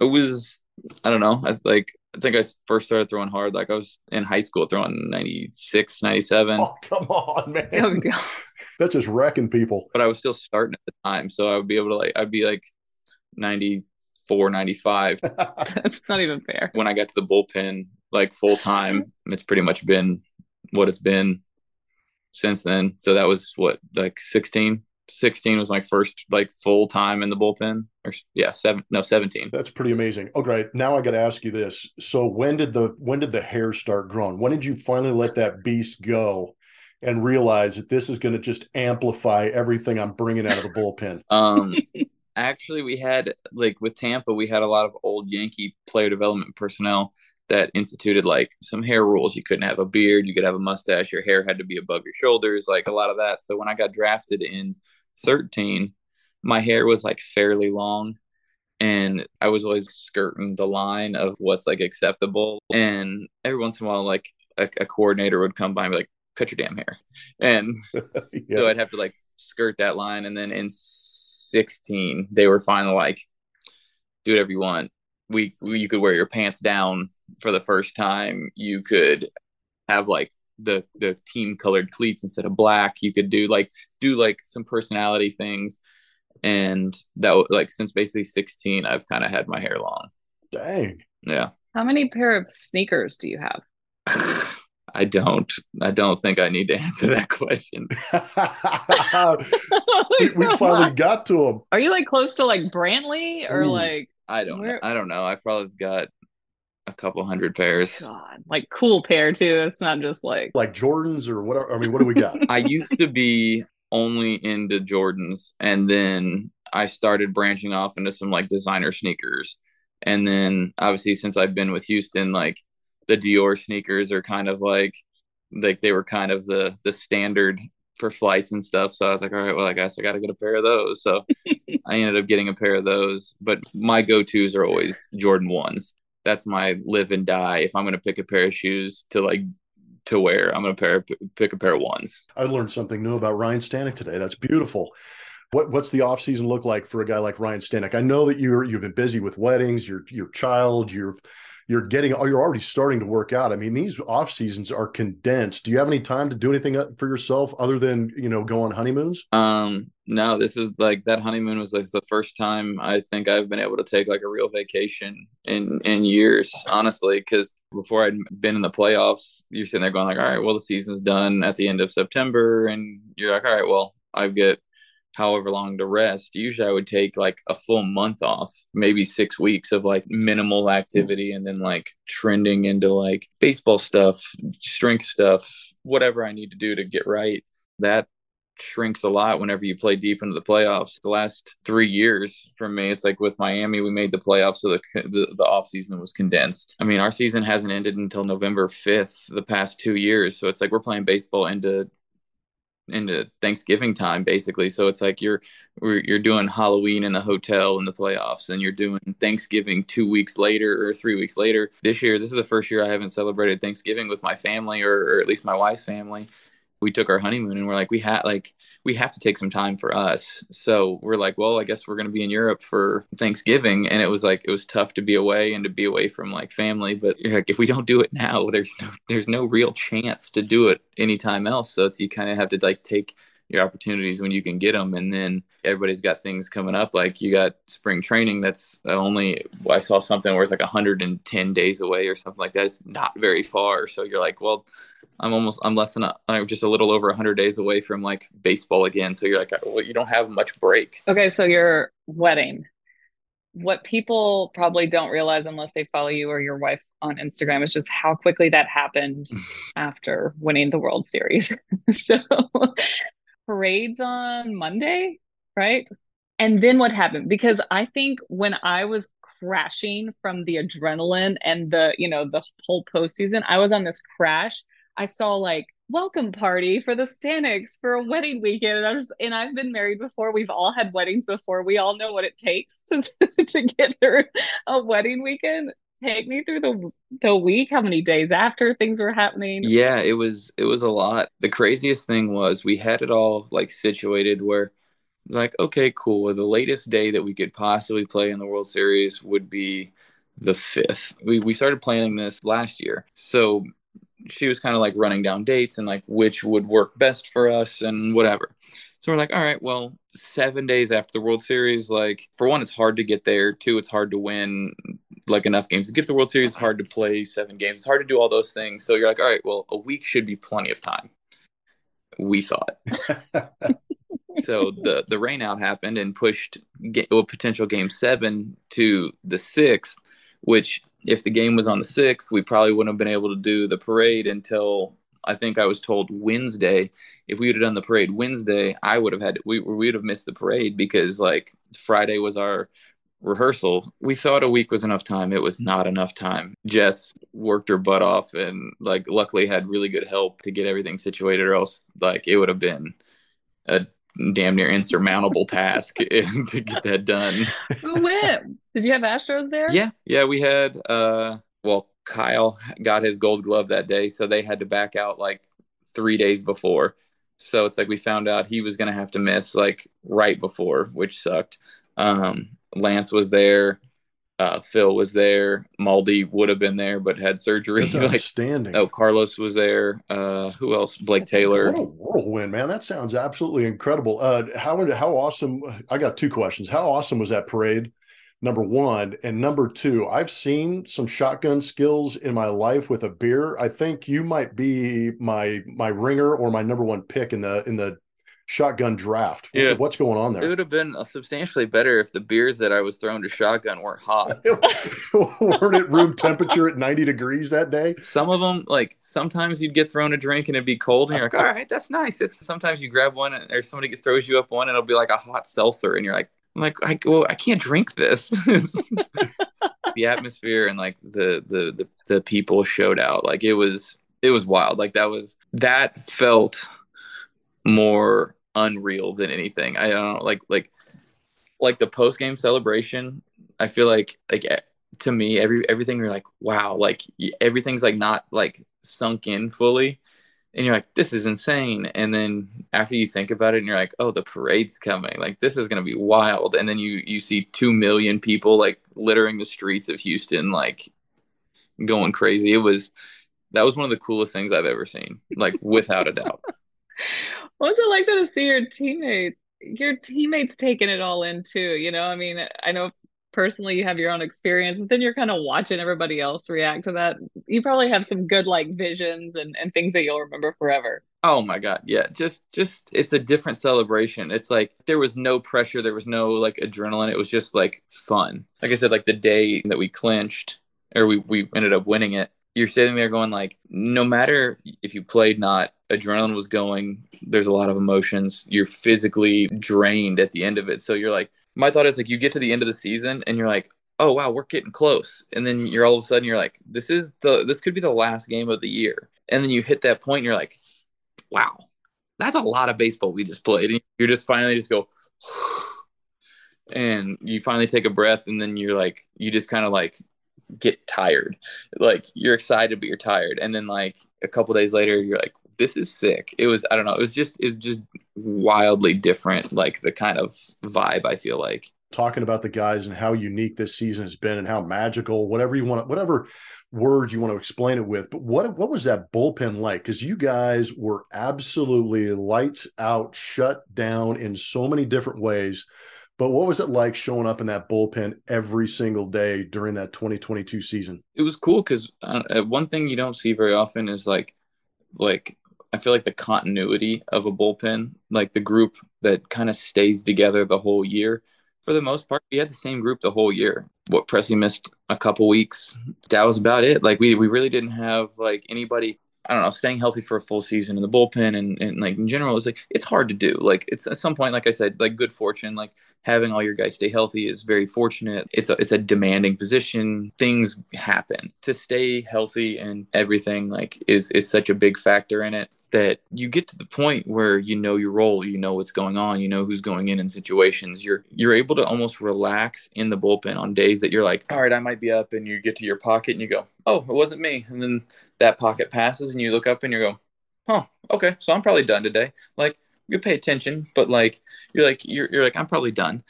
it was, I don't know. I like, I think I first started throwing hard. Like I was in high school throwing ninety-six, ninety-seven. Oh, come on, man. That's just wrecking people. But I was still starting at the time. So I would be able to like, I'd be like ninety-four, ninety-five. That's not even fair. When I got to the bullpen, like full time, it's pretty much been what it's been since then. So that was what, like sixteen? sixteen was my first like full time in the bullpen, or yeah, seven, no, seventeen. That's pretty amazing. Oh, great. Now I got to ask you this. So when did the, when did the hair start growing? When did you finally let that beast go and realize that this is going to just amplify everything I'm bringing out of the bullpen? um, Actually, we had, like with Tampa, we had a lot of old Yankee player development personnel that instituted like some hair rules. You couldn't have a beard. You could have a mustache. Your hair had to be above your shoulders, like a lot of that. So when I got drafted in thirteen, my hair was like fairly long, and I was always skirting the line of what's like acceptable. And every once in a while, like a, a coordinator would come by and be like, cut your damn hair. And yeah. So I'd have to like skirt that line. And then in sixteen, they were finally like, do whatever you want. We, we you could wear your pants down for the first time. You could have like the the team colored cleats instead of black. You could do like do like some personality things. And that like since basically sixteen, I've kind of had my hair long. Dang. Yeah. How many pair of sneakers do you have? I don't. I don't think I need to answer that question. we, we finally got to him. Are you like close to like Brantley or Ooh, like? I don't. Where... I don't know. I've probably got a couple hundred pairs. God, like cool pair too. It's not just like like Jordans or whatever. I mean, what do we got? I used to be only into Jordans, and then I started branching off into some like designer sneakers, and then obviously since I've been with Houston, like. The Dior sneakers are kind of like, like they were kind of the the standard for flights and stuff. So I was like, all right, well, I guess I got to get a pair of those. So I ended up getting a pair of those. But my go-tos are always Jordan ones. That's my live and die. If I'm going to pick a pair of shoes to like to wear, I'm going to pair pick a pair of ones. I learned something new about Ryan Stanek today. That's beautiful. What what's the off season look like for a guy like Ryan Stanek? I know that you're you've been busy with weddings, your your child, your You're getting, you're already starting to work out. I mean, these off seasons are condensed. Do you have any time to do anything for yourself other than, you know, go on honeymoons? Um, no, this is like that honeymoon was like the first time I think I've been able to take like a real vacation in, in years, honestly, because before I'd been in the playoffs, you're sitting there going like, all right, well, the season's done at the end of September. And you're like, all right, well, I get however long to rest. Usually I would take like a full month off, maybe six weeks of like minimal activity and then like trending into like baseball stuff, strength stuff, whatever I need to do to get right. That shrinks a lot whenever you play deep into the playoffs. The last three years for me, it's like with Miami, we made the playoffs, so the the, the offseason was condensed. I mean, our season hasn't ended until November fifth the past two years. So it's like we're playing baseball into into Thanksgiving time, basically. So it's like you're you're doing Halloween in the hotel in the playoffs, and you're doing Thanksgiving two weeks later or three weeks later. This year, this is the first year I haven't celebrated Thanksgiving with my family, or, or at least my wife's family. We took our honeymoon, and we're like, we had like we have to take some time for us. So we're like, well, I guess we're going to be in Europe for Thanksgiving. And it was like it was tough to be away and to be away from like family. But you're like, if we don't do it now, there's no, there's no real chance to do it anytime else. So it's you kind of have to like take your opportunities when you can get them. And then everybody's got things coming up. Like you got spring training. That's only, I saw something where it's like one hundred ten days away or something like that. It's not very far. So you're like, well, I'm almost, I'm less than, a, I'm just a little over one hundred days away from like baseball again. So you're like, well, you don't have much break. Okay. So your wedding, what people probably don't realize unless they follow you or your wife on Instagram is just how quickly that happened after winning the World Series. So parades on Monday, right? And then what happened? Because I think when I was crashing from the adrenaline and the, you know, the whole postseason, I was on this crash. I saw like welcome party for the Staneks for a wedding weekend. And I was, and I've been married before. We've all had weddings before. We all know what it takes to, to get through a wedding weekend. Take me through the the week. How many days after things were happening? Yeah, it was it was a lot. The craziest thing was we had it all like situated where like, okay, cool. Well, the latest day that we could possibly play in the World Series would be the fifth. We we started planning this last year. So she was kind of like running down dates and like which would work best for us and whatever. So we're like, all right, well, seven days after the World Series, like for one, it's hard to get there. Two, it's hard to win like enough games to get to the World Series. It's hard to play seven games. It's hard to do all those things. So you're like, all right, well, a week should be plenty of time. We thought. So the, the rain out happened and pushed a well, potential game seven to the sixth, which if the game was on the sixth, we probably wouldn't have been able to do the parade until I think I was told Wednesday. If we would have done the parade Wednesday, I would have had we we would have missed the parade because like Friday was our rehearsal. We thought a week was enough time. It was not enough time. Jess worked her butt off and like luckily had really good help to get everything situated, or else like it would have been a damn near insurmountable task to get that done. Who went? Did you have Astros there? Yeah. Yeah, we had, uh, well, Kyle got his gold glove that day, so they had to back out like three days before. So it's like we found out he was going to have to miss like right before, which sucked. Um, Lance was there. Uh, Phil was there. Maldi would have been there, but had surgery. That's like, outstanding. Oh, Carlos was there. Uh, who else? Blake Taylor. What a whirlwind, man! That sounds absolutely incredible. Uh, how how awesome? I got two questions. How awesome was that parade? Number one, and number two, I've seen some shotgun skills in my life with a beer. I think you might be my my ringer or my number one pick in the in the. shotgun draft. Yeah. What's going on there? It would have been substantially better if the beers that I was throwing to shotgun weren't hot. Weren't at room temperature at ninety degrees that day? Some of them, like sometimes you'd get thrown a drink and it'd be cold and you're like, all right, that's nice. It's sometimes you grab one and, or somebody throws you up one and it'll be like a hot seltzer and you're like, I'm like, I, well, I can't drink this. The atmosphere and like the, the, the, the people showed out. Like it was, it was wild. Like that was, that felt more unreal than anything. I don't know, like like like the post game celebration. I feel like like to me every everything you're like wow, like everything's like not like sunk in fully, and you're like this is insane. And then after you think about it, and you're like oh the parade's coming, like this is gonna be wild. And then you you see two million people like littering the streets of Houston, like going crazy. It was that was one of the coolest things I've ever seen, like without a doubt. What was it like though, to see your teammates, your teammates taking it all in too? You know, I mean, I know personally you have your own experience, but then you're kind of watching everybody else react to that. You probably have some good like visions and, and things that you'll remember forever. Oh my God. Yeah. Just, just, it's a different celebration. It's like, there was no pressure. There was no like adrenaline. It was just like fun. Like I said, like the day that we clinched or we, we ended up winning it. You're sitting there going like, no matter if you played not, adrenaline was going. There's a lot of emotions. You're physically drained at the end of it. So you're like, my thought is like, you get to the end of the season and you're like, oh wow, we're getting close. And then you're all of a sudden you're like, this is the this could be the last game of the year. And then you hit that point and you're like, wow, that's a lot of baseball we just played. And you're just finally just go, and you finally take a breath. And then you're like, you just kind of like. Get tired, like you're excited but you're tired, and then like a couple days later you're like this is sick. It was I don't know, it was just it's just wildly different, like the kind of vibe I feel like. Talking about the guys and how unique this season has been and how magical, whatever you want, whatever word you want to explain it with, but what what was that bullpen like? Because you guys were absolutely lights out, shut down in so many different ways. But what was it like showing up in that bullpen every single day during that twenty twenty-two season? It was cool because uh, one thing you don't see very often is like, like I feel like the continuity of a bullpen, like the group that kind of stays together the whole year. For the most part, we had the same group the whole year. what Pressley missed a couple weeks. That was about it. Like we, we really didn't have like anybody, I don't know, staying healthy for a full season in the bullpen and, and like in general, it's like, it's hard to do. Like it's at some point, like I said, like good fortune, like having all your guys stay healthy is very fortunate. It's a, it's a demanding position. Things happen. To stay healthy and everything like is, is such a big factor in it that you get to the point where you know your role, you know what's going on, you know who's going in in situations. You're you're able to almost relax in the bullpen on days that you're like, all right, I might be up, and you get to your pocket and you go, oh, it wasn't me. And then that pocket passes and you look up and you go, oh, okay, so I'm probably done today. Like you pay attention, but like you're like you're you're like I'm probably done.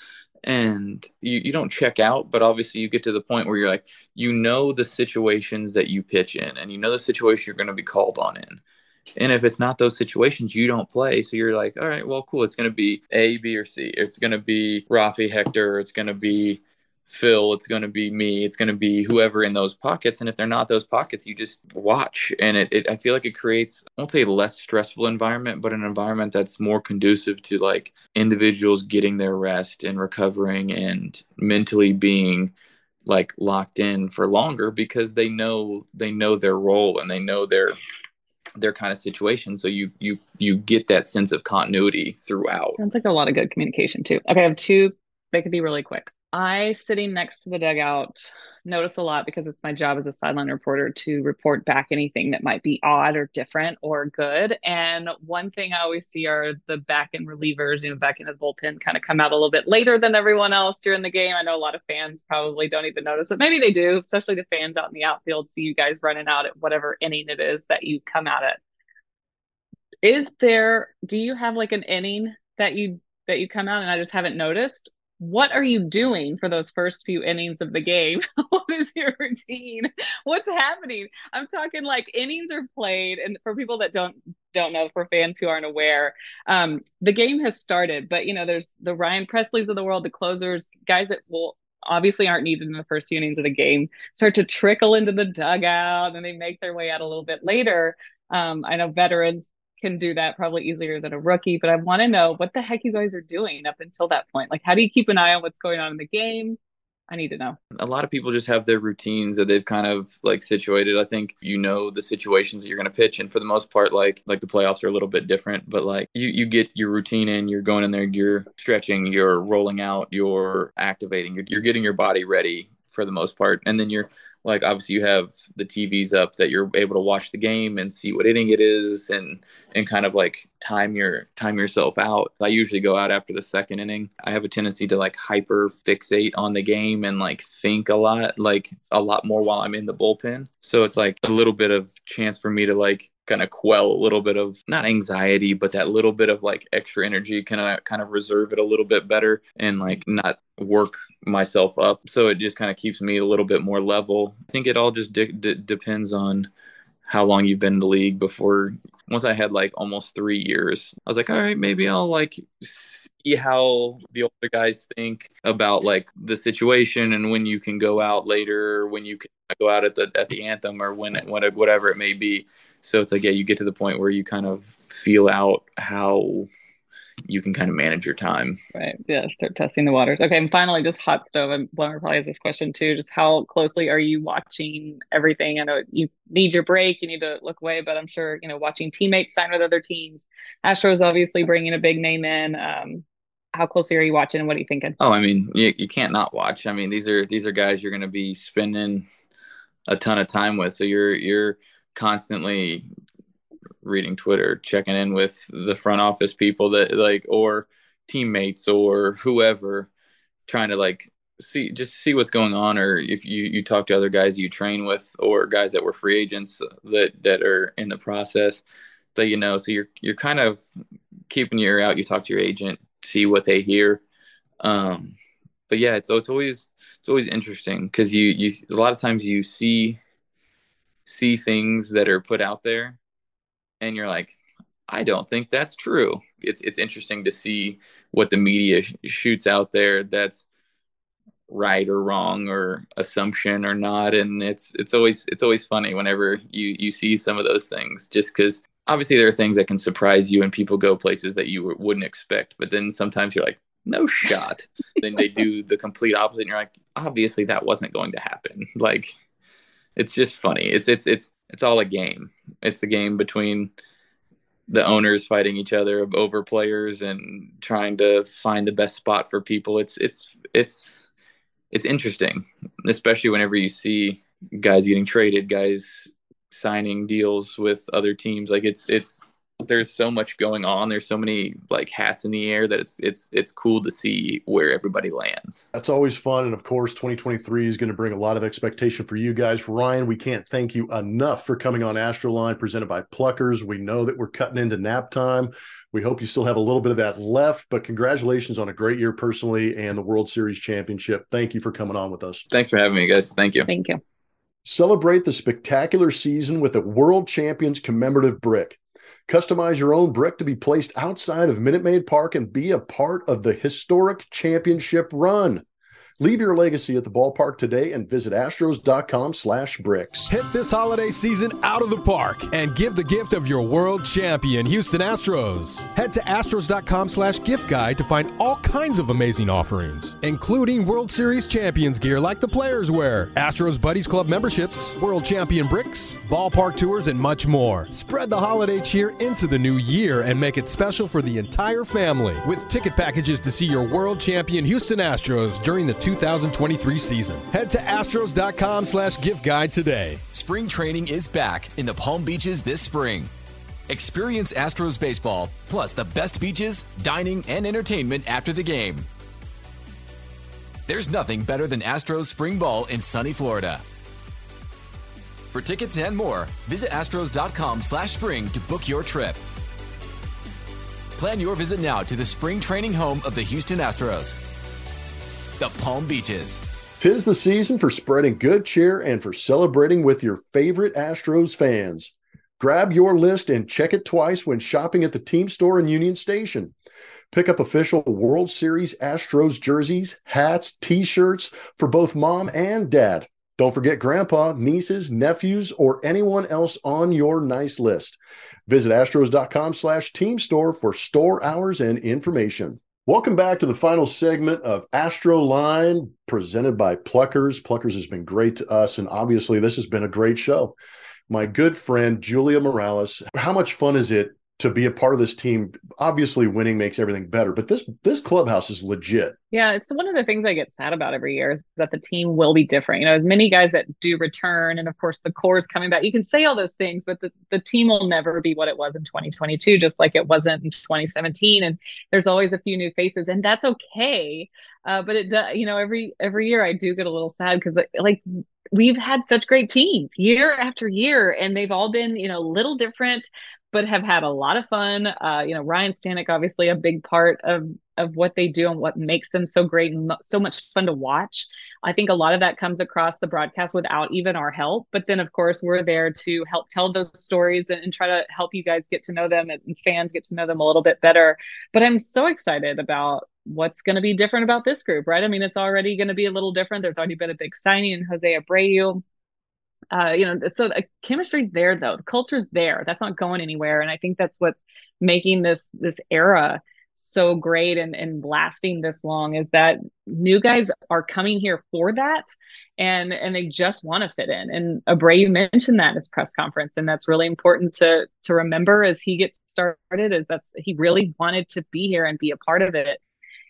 And you, you don't check out, but obviously you get to the point where you're like, you know the situations that you pitch in and you know the situation you're going to be called on in. And if it's not those situations, you don't play. So you're like, all right, well, cool. It's going to be A, B, or C. It's going to be Rafi, Hector. It's going to be Phil. It's going to be me. It's going to be whoever in those pockets. And if they're not those pockets, you just watch. And it, it I feel like it creates, I won't say a less stressful environment, but an environment that's more conducive to like individuals getting their rest and recovering and mentally being like locked in for longer because they know they know their role and they know their their kind of situation. So you you you get that sense of continuity throughout. Sounds like a lot of good communication too. Okay, I have two. They could be really quick. I, sitting next to the dugout, notice a lot because it's my job as a sideline reporter to report back anything that might be odd or different or good. And one thing I always see are the back end relievers, you know, back end of the bullpen kind of come out a little bit later than everyone else during the game. I know a lot of fans probably don't even notice, but maybe they do, especially the fans out in the outfield, see you guys running out at whatever inning it is that you come out at. Is there, do you have like an inning that you, that you come out and I just haven't noticed? What are you doing for those first few innings of the game? What is your routine? What's happening? I'm talking like innings are played. And for people that don't don't know, for fans who aren't aware, um, the game has started. But, you know, there's the Ryan Pressleys of the world, the closers, guys that will obviously aren't needed in the first few innings of the game, start to trickle into the dugout and they make their way out a little bit later. Um, I know veterans can do that probably easier than a rookie, but I want to know what the heck you guys are doing up until that point. Like, how do you keep an eye on what's going on in the game? I need to know. A lot of people just have their routines that they've kind of like situated. I think you know the situations that you're going to pitch. And for the most part, like like the playoffs are a little bit different, but like you, you get your routine in, you're going in there, you're stretching, you're rolling out, you're activating, you're, you're getting your body ready for the most part. And then you're like, obviously you have the T Vs up that you're able to watch the game and see what inning it is and, and kind of like time your time yourself out. I usually go out after the second inning. I have a tendency to like hyper fixate on the game and like think a lot, like a lot more while I'm in the bullpen. So it's like a little bit of chance for me to like kind of quell a little bit of not anxiety, but that little bit of like extra energy, kind of kind of reserve it a little bit better and like not work myself up. So it just kind of keeps me a little bit more level. I think it all just de- de- depends on how long you've been in the league before. Once I had like almost three years, I was like, all right, maybe I'll like see how the older guys think about like the situation and when you can go out later, when you can go out at the at the anthem or when it, whatever it may be. So it's like, yeah, you get to the point where you kind of feel out how you can kind of manage your time. Right. Yeah. Start testing the waters. Okay. And finally, just hot stove. And Blummer probably has this question too. Just how closely are you watching everything? I know you need your break. You need to look away, but I'm sure, you know, watching teammates sign with other teams. Astros obviously bringing a big name in. Um, how closely are you watching and what are you thinking? Oh, I mean, you, you can't not watch. I mean, these are, these are guys you're going to be spending a ton of time with. So you're, you're constantly reading Twitter, checking in with the front office people that like, or teammates or whoever, trying to like see, just see what's going on. Or if you, you talk to other guys you train with or guys that were free agents that, that are in the process that, you know, so you're, you're kind of keeping your ear out. You talk to your agent, see what they hear. Um, but yeah, it's, it's always, it's always interesting because you, you, a lot of times you see, see things that are put out there and you're like, I don't think that's true. It's it's interesting to see what the media sh- shoots out there that's right or wrong or assumption or not. And it's it's always it's always funny whenever you, you see some of those things, just because obviously there are things that can surprise you and people go places that you w- wouldn't expect. But then sometimes you're like, no shot. Then they do the complete opposite, and you're like, obviously that wasn't going to happen. Like, it's just funny. It's it's it's it's all a game. It's a game between the owners fighting each other over players and trying to find the best spot for people. It's it's it's it's interesting, especially whenever you see guys getting traded, guys signing deals with other teams. Like, it's it's there's so much going on. There's so many like hats in the air that it's it's it's cool to see where everybody lands. That's always fun. And of course, twenty twenty-three is going to bring a lot of expectation for you guys. Ryan, we can't thank you enough for coming on AstroLine, presented by Pluckers. We know that we're cutting into nap time. We hope you still have a little bit of that left, but congratulations on a great year personally and the World Series championship. Thank you for coming on with us. Thanks for having me, guys. Thank you. Thank you. Celebrate the spectacular season with a World Champions commemorative brick. Customize your own brick to be placed outside of Minute Maid Park and be a part of the historic championship run. Leave your legacy at the ballpark today and visit astros.com slash bricks. Hit this holiday season out of the park and give the gift of your world champion, Houston Astros. Head to astros.com slash gift guide to find all kinds of amazing offerings, including World Series champions gear like the players wear, Astros Buddies Club memberships, world champion bricks, ballpark tours, and much more. Spread the holiday cheer into the new year and make it special for the entire family with ticket packages to see your world champion, Houston Astros, during the two thousand twenty-three season. Head to astros.com slash gift guide today. Spring training is back in the Palm Beaches this spring. Experience Astros baseball, plus the best beaches, dining, and entertainment after the game. There's nothing better than Astros spring ball in sunny Florida. For tickets and more, visit astros.com slash spring to book your trip. Plan your visit now to the spring training home of the Houston Astros, the Palm Beaches. Tis the season for spreading good cheer and for celebrating with your favorite Astros fans. Grab your list and check it twice when shopping at the team store in Union Station. Pick up official World Series Astros jerseys, hats, t-shirts for both mom and dad. Don't forget grandpa, nieces, nephews, or anyone else on your nice list. Visit astros.com slash team store for store hours and information. Welcome back to the final segment of AstroLine, presented by Pluckers. Pluckers has been great to us, and obviously this has been a great show. My good friend, Julia Morales, how much fun is it to be a part of this team? Obviously, winning makes everything better, but this this clubhouse is legit. Yeah, it's one of the things I get sad about every year is that the team will be different. You know, as many guys that do return, and of course the core is coming back. You can say all those things, but the, the team will never be what it was in twenty twenty-two, just like it wasn't in twenty seventeen. And there's always a few new faces, and that's okay. Uh, but it does, you know, every every year I do get a little sad because like, like we've had such great teams year after year, and they've all been, you know, a little different, but have had a lot of fun. Uh, you know, Ryan Stanek, obviously a big part of, of what they do and what makes them so great and mo- so much fun to watch. I think a lot of that comes across the broadcast without even our help. But then, of course, we're there to help tell those stories and, and try to help you guys get to know them and fans get to know them a little bit better. But I'm so excited about what's going to be different about this group, right? I mean, it's already going to be a little different. There's already been a big signing in Jose Abreu. Uh, you know, so uh, chemistry's there, though. The culture's there. That's not going anywhere. And I think that's what's making this this era so great and, and lasting this long, is that new guys are coming here for that, and and they just want to fit in. And Abreu mentioned that in his press conference, and that's really important to to remember as he gets started, is that's he really wanted to be here and be a part of it.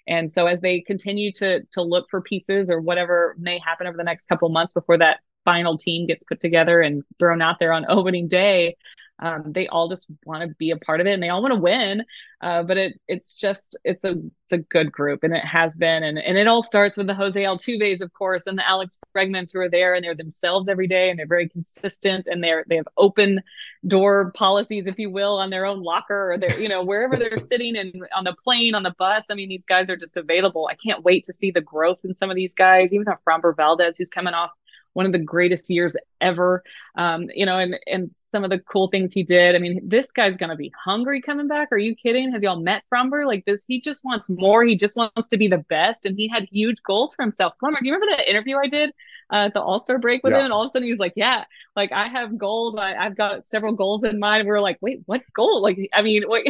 And so as they continue to to look for pieces or whatever may happen over the next couple months before that final team gets put together and thrown out there on opening day, um, they all just want to be a part of it, and they all want to win. Uh, but it it's just it's a it's a good group, and it has been, and and it all starts with the Jose Altuves, of course, and the Alex Bregmans, who are there and they're themselves every day, and they're very consistent, and they're they have open door policies, if you will, on their own locker or their, you know, wherever they're sitting, and on the plane, on the bus. I mean, these guys are just available. I can't wait to see the growth in some of these guys, even Framber Valdez, who's coming off one of the greatest years ever, um, you know, and, and some of the cool things he did. I mean, this guy's going to be hungry coming back. Are you kidding? Have y'all met Framber? Like this, he just wants more. He just wants to be the best. And he had huge goals for himself. Plummer, do you remember that interview I did uh, at the All-Star break with yeah. him, and all of a sudden he's like, yeah, like I have goals. I, I've got several goals in mind. And we were like, wait, what goal? Like, I mean, what,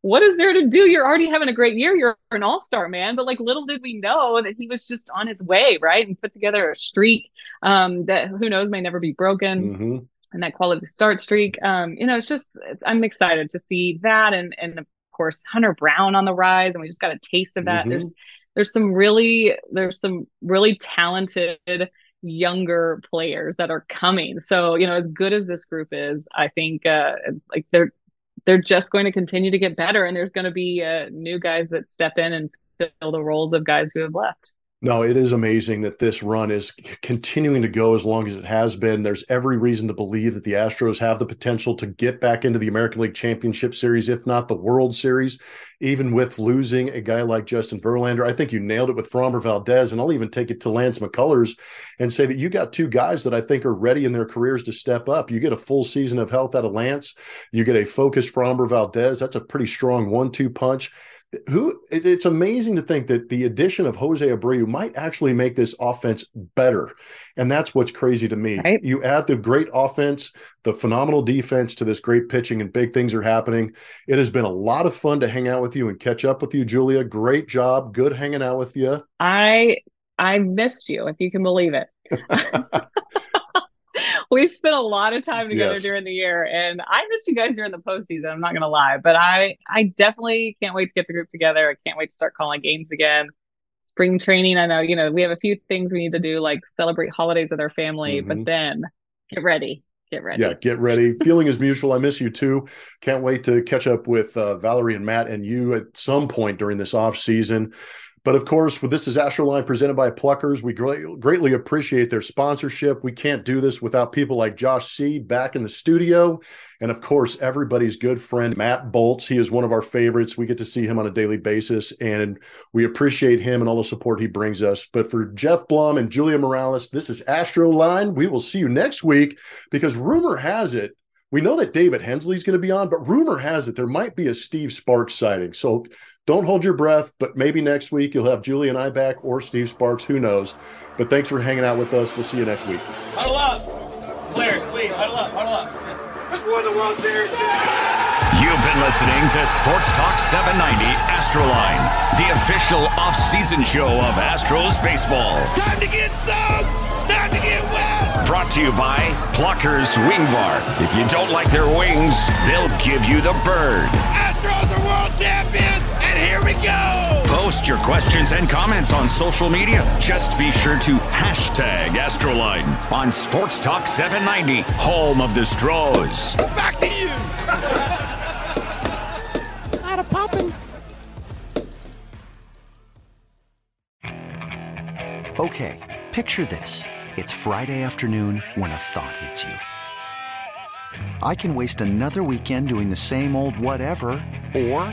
what is there to do? You're already having a great year. You're an All-Star, man. But like, little did we know that he was just on his way, right? And put together a streak um, that who knows may never be broken. Mm-hmm. And that quality start streak, um, you know, it's just, I'm excited to see that. And, and of course, Hunter Brown on the rise, and we just got a taste of that. Mm-hmm. There's, there's some really, there's some really talented younger players that are coming. So, you know, as good as this group is, I think uh, like they're, they're just going to continue to get better. And there's going to be uh, new guys that step in and fill the roles of guys who have left. No, it is amazing that this run is continuing to go as long as it has been. There's every reason to believe that the Astros have the potential to get back into the American League Championship Series, if not the World Series, even with losing a guy like Justin Verlander. I think you nailed it with Framber Valdez, and I'll even take it to Lance McCullers and say that you got two guys that I think are ready in their careers to step up. You get a full season of health out of Lance. You get a focused Framber Valdez. That's a pretty strong one two punch. Who it's amazing to think that the addition of Jose Abreu might actually make this offense better. And that's what's crazy to me. Right. You add the great offense, the phenomenal defense to this great pitching, and big things are happening. It has been a lot of fun to hang out with you and catch up with you, Julia. Great job. Good hanging out with you. I I missed you, if you can believe it. We've spent a lot of time together yes. during the year, and I missed you guys during the postseason. I'm not going to lie, but I, I definitely can't wait to get the group together. I can't wait to start calling games again. Spring training, I know, you know, we have a few things we need to do, like celebrate holidays with our family, mm-hmm. but then get ready. Get ready. Yeah, get ready. Feeling is mutual. I miss you too. Can't wait to catch up with uh, Valerie and Matt and you at some point during this off season. But of course, this is AstroLine presented by Pluckers. We great, greatly appreciate their sponsorship. We can't do this without people like Josh C. back in the studio. And of course, everybody's good friend, Matt Bolts. He is one of our favorites. We get to see him on a daily basis, and we appreciate him and all the support he brings us. But for Jeff Blum and Julia Morales, this is AstroLine. We will see you next week, because rumor has it, we know that David Hensley is going to be on, but rumor has it there might be a Steve Sparks sighting. So don't hold your breath, but maybe next week you'll have Julie and I back, or Steve Sparks, who knows. But thanks for hanging out with us. We'll see you next week. Huddle up. Players, please, huddle up, huddle up. Let's win the World Series. You've been listening to Sports Talk seven ninety AstroLine, the official off-season show of Astros baseball. It's time to get soaked. Time to get wet. Brought to you by Pluckers Wing Bar. If you don't like their wings, they'll give you the bird. Astros are world champions. Here we go! Post your questions and comments on social media. Just be sure to hashtag AstroLine on Sports Talk seven ninety, home of the Stros. Back to you! Out of poppin'. Okay, picture this. It's Friday afternoon when a thought hits you. I can waste another weekend doing the same old whatever, or